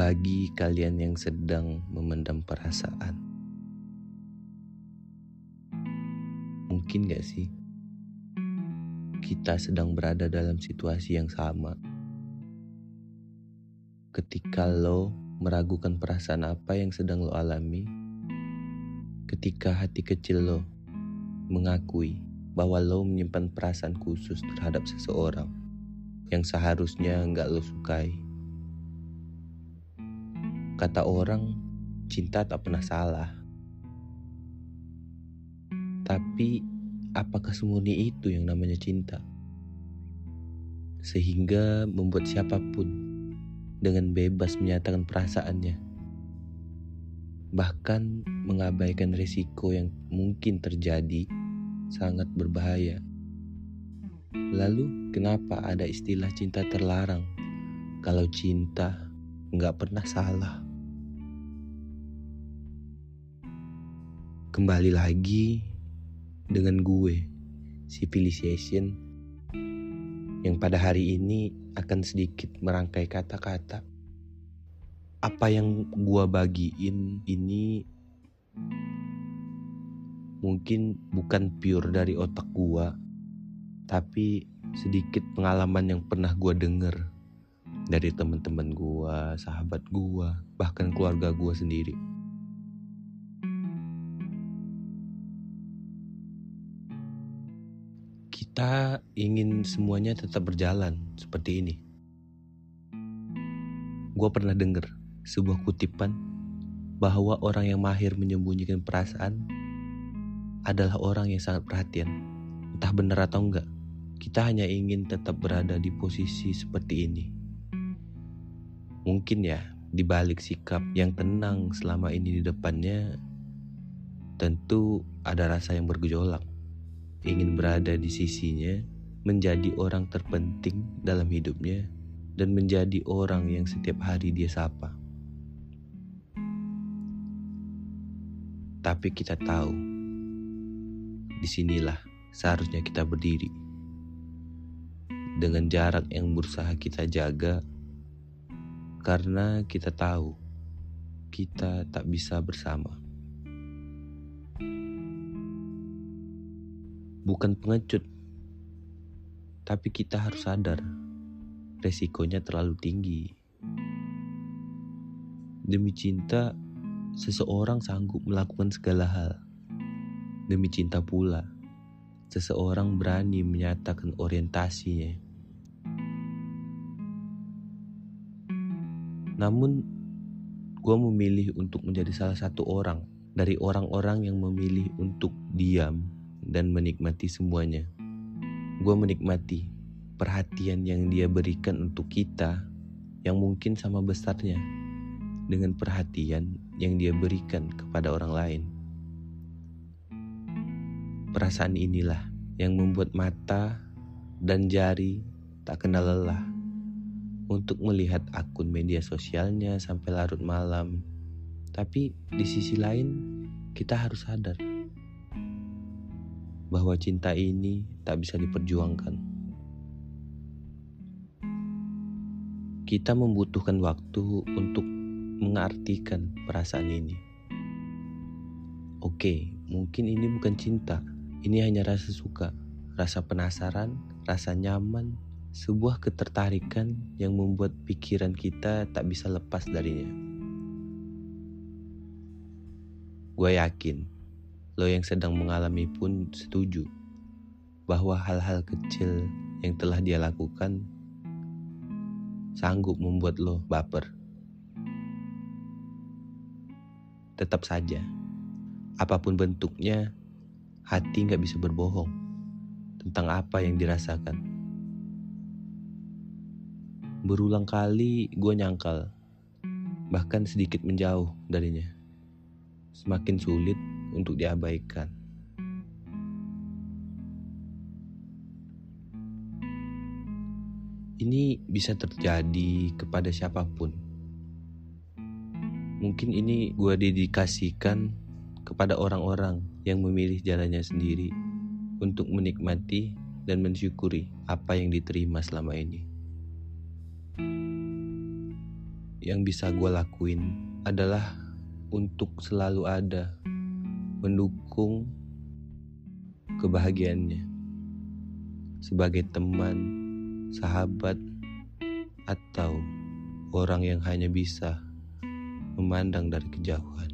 bagi kalian yang sedang memendam perasaan. Mungkin gak sih kita sedang berada dalam situasi yang sama? Ketika lo meragukan perasaan apa yang sedang lo alami, ketika hati kecil lo mengakui bahwa lo menyimpan perasaan khusus terhadap seseorang yang seharusnya gak lo sukai. Kata orang, cinta tak pernah salah. Tapi, apakah semurni itu yang namanya cinta? Sehingga membuat siapapun dengan bebas menyatakan perasaannya, bahkan mengabaikan risiko yang mungkin terjadi sangat berbahaya. Lalu kenapa ada istilah cinta terlarang kalau cinta nggak pernah salah? Kembali lagi dengan gue, Civilization, yang pada hari ini akan sedikit merangkai kata-kata. Apa yang gua bagiin ini mungkin bukan pure dari otak gua, tapi sedikit pengalaman yang pernah gua denger dari teman-teman gua, sahabat gua, bahkan keluarga gua sendiri. Kita ingin semuanya tetap berjalan seperti ini. Gue pernah dengar sebuah kutipan bahwa orang yang mahir menyembunyikan perasaan adalah orang yang sangat perhatian. Entah benar atau enggak, kita hanya ingin tetap berada di posisi seperti ini. Mungkin ya, di balik sikap yang tenang selama ini di depannya, tentu ada rasa yang bergejolak. Ingin berada di sisinya, menjadi orang terpenting dalam hidupnya, dan menjadi orang yang setiap hari dia sapa. Tapi kita tahu, disinilah seharusnya kita berdiri. Dengan jarak yang berusaha kita jaga, karena kita tahu kita tak bisa bersama. Bukan pengecut, tapi kita harus sadar resikonya terlalu tinggi. Demi cinta, seseorang sanggup melakukan segala hal. Demi cinta pula, seseorang berani menyatakan orientasinya. Namun, gue memilih untuk menjadi salah satu orang dari orang-orang yang memilih untuk diam dan menikmati semuanya. Gue menikmati perhatian yang dia berikan untuk kita, yang mungkin sama besarnya dengan perhatian yang dia berikan kepada orang lain. Perasaan inilah yang membuat mata dan jari tak kenal lelah untuk melihat akun media sosialnya sampai larut malam. Tapi di sisi lain, kita harus sadar bahwa cinta ini tak bisa diperjuangkan. Kita membutuhkan waktu untuk mengartikan perasaan ini. Oke, mungkin ini bukan cinta. Ini hanya rasa suka, rasa penasaran, rasa nyaman, sebuah ketertarikan yang membuat pikiran kita tak bisa lepas darinya. Gue yakin lo yang sedang mengalami pun setuju bahwa hal-hal kecil yang telah dia lakukan sanggup membuat lo baper. Tetap saja, apapun bentuknya, hati gak bisa berbohong tentang apa yang dirasakan. Berulang kali gue nyangkal, bahkan sedikit menjauh darinya. Semakin sulit untuk diabaikan. Ini bisa terjadi kepada siapapun. Mungkin ini gue dedikasikan kepada orang-orang yang memilih jalannya sendiri untuk menikmati dan mensyukuri apa yang diterima selama ini. yang bisa gue lakuin adalah untuk selalu ada, mendukung kebahagiaannya sebagai teman, sahabat, atau orang yang hanya bisa memandang dari kejauhan.